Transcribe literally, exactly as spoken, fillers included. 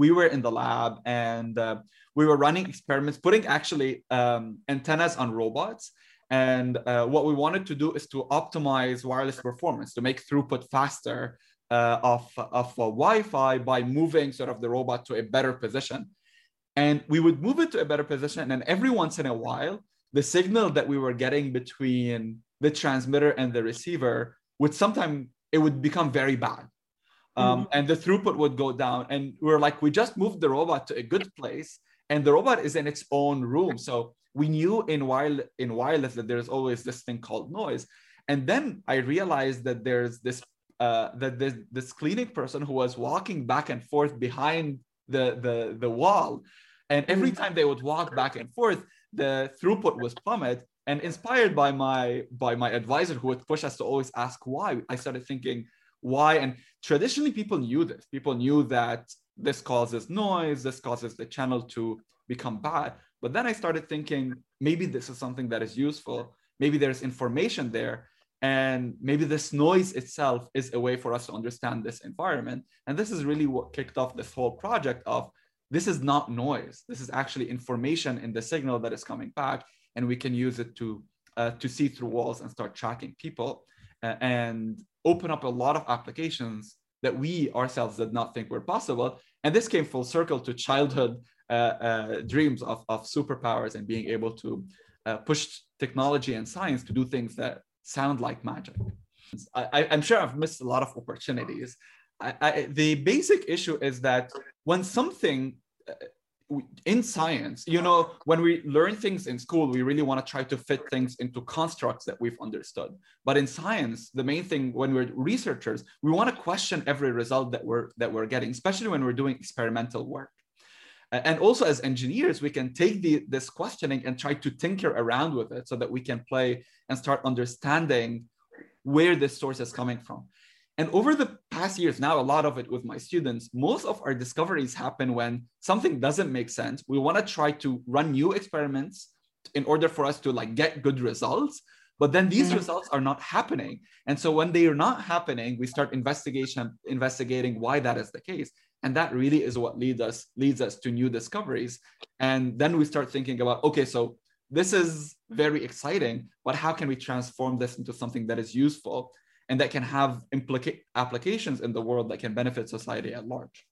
we were in the lab and uh, we were running experiments, putting actually um, antennas on robots. And uh, what we wanted to do is to optimize wireless performance, to make throughput faster uh, of, of uh, Wi-Fi by moving sort of the robot to a better position. And we would move it to a better position. And every once in a while, the signal that we were getting between the transmitter and the receiver would sometimes, it would become very bad. Um, mm-hmm. And the throughput would go down. And we're like, we just moved the robot to a good place. And the robot is in its own room. So we knew in, wire, in wireless that there's always this thing called noise. And then I realized that there's this, uh, that there's this clinic person who was walking back and forth behind the, the, the wall. And every time they would walk back and forth, the throughput was plummet. And inspired by my, by my advisor who would push us to always ask why, I started thinking why. And traditionally people knew this. People knew that this causes noise, this causes the channel to become bad. But then I started thinking, maybe this is something that is useful. Maybe there's information there. And maybe this noise itself is a way for us to understand this environment. And this is really what kicked off this whole project of, this is not noise. This is actually information in the signal that is coming back. And we can use it to, uh, to see through walls and start tracking people uh, and open up a lot of applications that we ourselves did not think were possible. And this came full circle to childhood uh, uh, dreams of, of superpowers and being able to uh, push technology and science to do things that sound like magic. I, I, I'm sure I've missed a lot of opportunities. I, I, the basic issue is that when something uh, in science, you know, when we learn things in school, we really want to try to fit things into constructs that we've understood. But in science, the main thing when we're researchers, we want to question every result that we're, that we're getting, especially when we're doing experimental work. And also as engineers, we can take the, this questioning and try to tinker around with it so that we can play and start understanding where this source is coming from. And over the past years now, a lot of it with my students, most of our discoveries happen when something doesn't make sense. We want to try to run new experiments in order for us to like get good results, but then these results are not happening. And so when they are not happening, we start investigation, investigating why that is the case. And that really is what leads us, leads us to new discoveries. And then we start thinking about, okay, so this is very exciting, but how can we transform this into something that is useful and that can have implica- applications in the world that can benefit society at large?